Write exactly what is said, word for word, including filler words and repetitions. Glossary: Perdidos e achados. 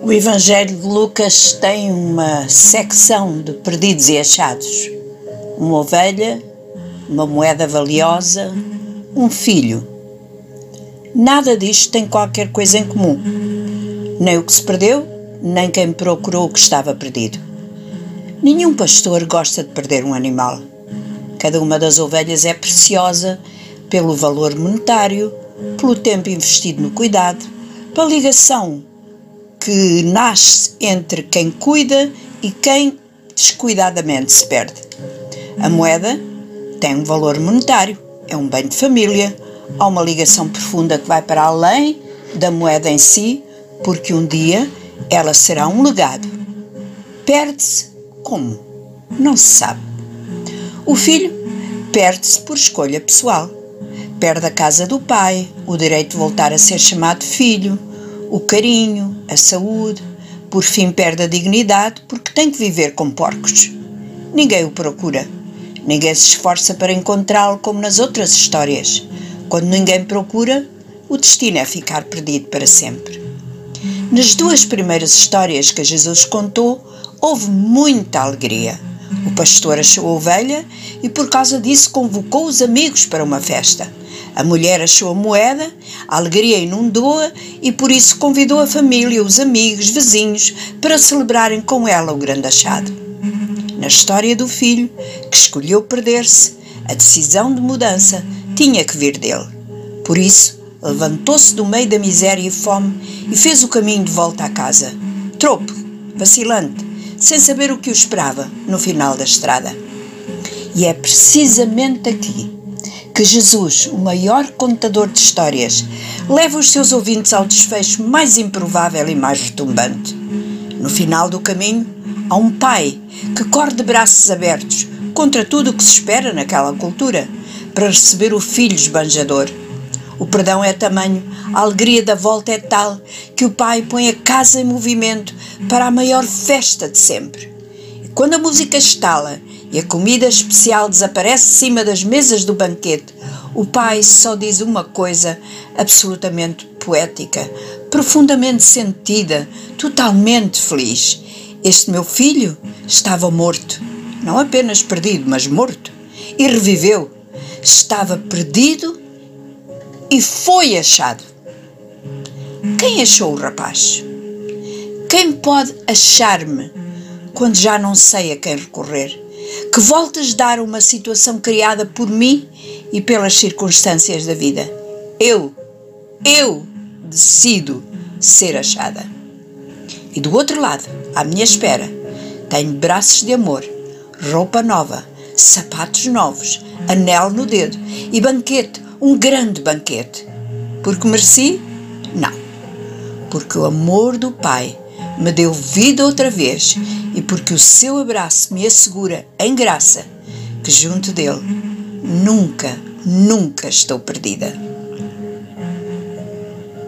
O Evangelho de Lucas tem uma secção de perdidos e achados. Uma ovelha, uma moeda valiosa, um filho. Nada disto tem qualquer coisa em comum. Nem o que se perdeu, nem quem procurou o que estava perdido. Nenhum pastor gosta de perder um animal. Cada uma das ovelhas é preciosa pelo valor monetário, pelo tempo investido no cuidado, pela ligação que nasce entre quem cuida e quem descuidadamente se perde. A moeda tem um valor monetário, é um bem de família, há uma ligação profunda que vai para além da moeda em si, porque um dia ela será um legado. Perde-se como? Não se sabe. O filho perde-se por escolha pessoal. Perde a casa do pai, o direito de voltar a ser chamado filho, o carinho, a saúde, por fim perde a dignidade porque tem que viver com porcos. Ninguém o procura, ninguém se esforça para encontrá-lo como nas outras histórias. Quando ninguém procura, o destino é ficar perdido para sempre. Nas duas primeiras histórias que Jesus contou, houve muita alegria. O pastor achou a ovelha e por causa disso convocou os amigos para uma festa. A mulher achou a moeda, a alegria inundou-a e por isso convidou a família, os amigos, vizinhos para celebrarem com ela o grande achado. Na história do filho, que escolheu perder-se, a decisão de mudança tinha que vir dele. Por isso, levantou-se do meio da miséria e fome e fez o caminho de volta à casa. Tropo, vacilante, sem saber o que o esperava no final da estrada. E é precisamente aqui que Jesus, o maior contador de histórias, leva os seus ouvintes ao desfecho mais improvável e mais retumbante. No final do caminho, há um pai que corre de braços abertos, contra tudo o que se espera naquela cultura, para receber o filho esbanjador. O perdão é tamanho, a alegria da volta é tal, que o pai põe a casa em movimento para a maior festa de sempre. E quando a música estala e a comida especial desaparece de cima das mesas do banquete, o pai só diz uma coisa absolutamente poética, profundamente sentida, totalmente feliz. Este meu filho estava morto, não apenas perdido, mas morto, e reviveu. Estava perdido e foi achado. Quem achou o rapaz? Quem pode achar-me quando já não sei a quem recorrer? Que voltas dar uma situação criada por mim e pelas circunstâncias da vida. Eu, eu decido ser achada. E do outro lado, à minha espera, tenho braços de amor, roupa nova, sapatos novos, anel no dedo e banquete, um grande banquete. Porque mereci? Não. Porque o amor do Pai me deu vida outra vez e porque o seu abraço me assegura, em graça, que junto dele nunca, nunca estou perdida.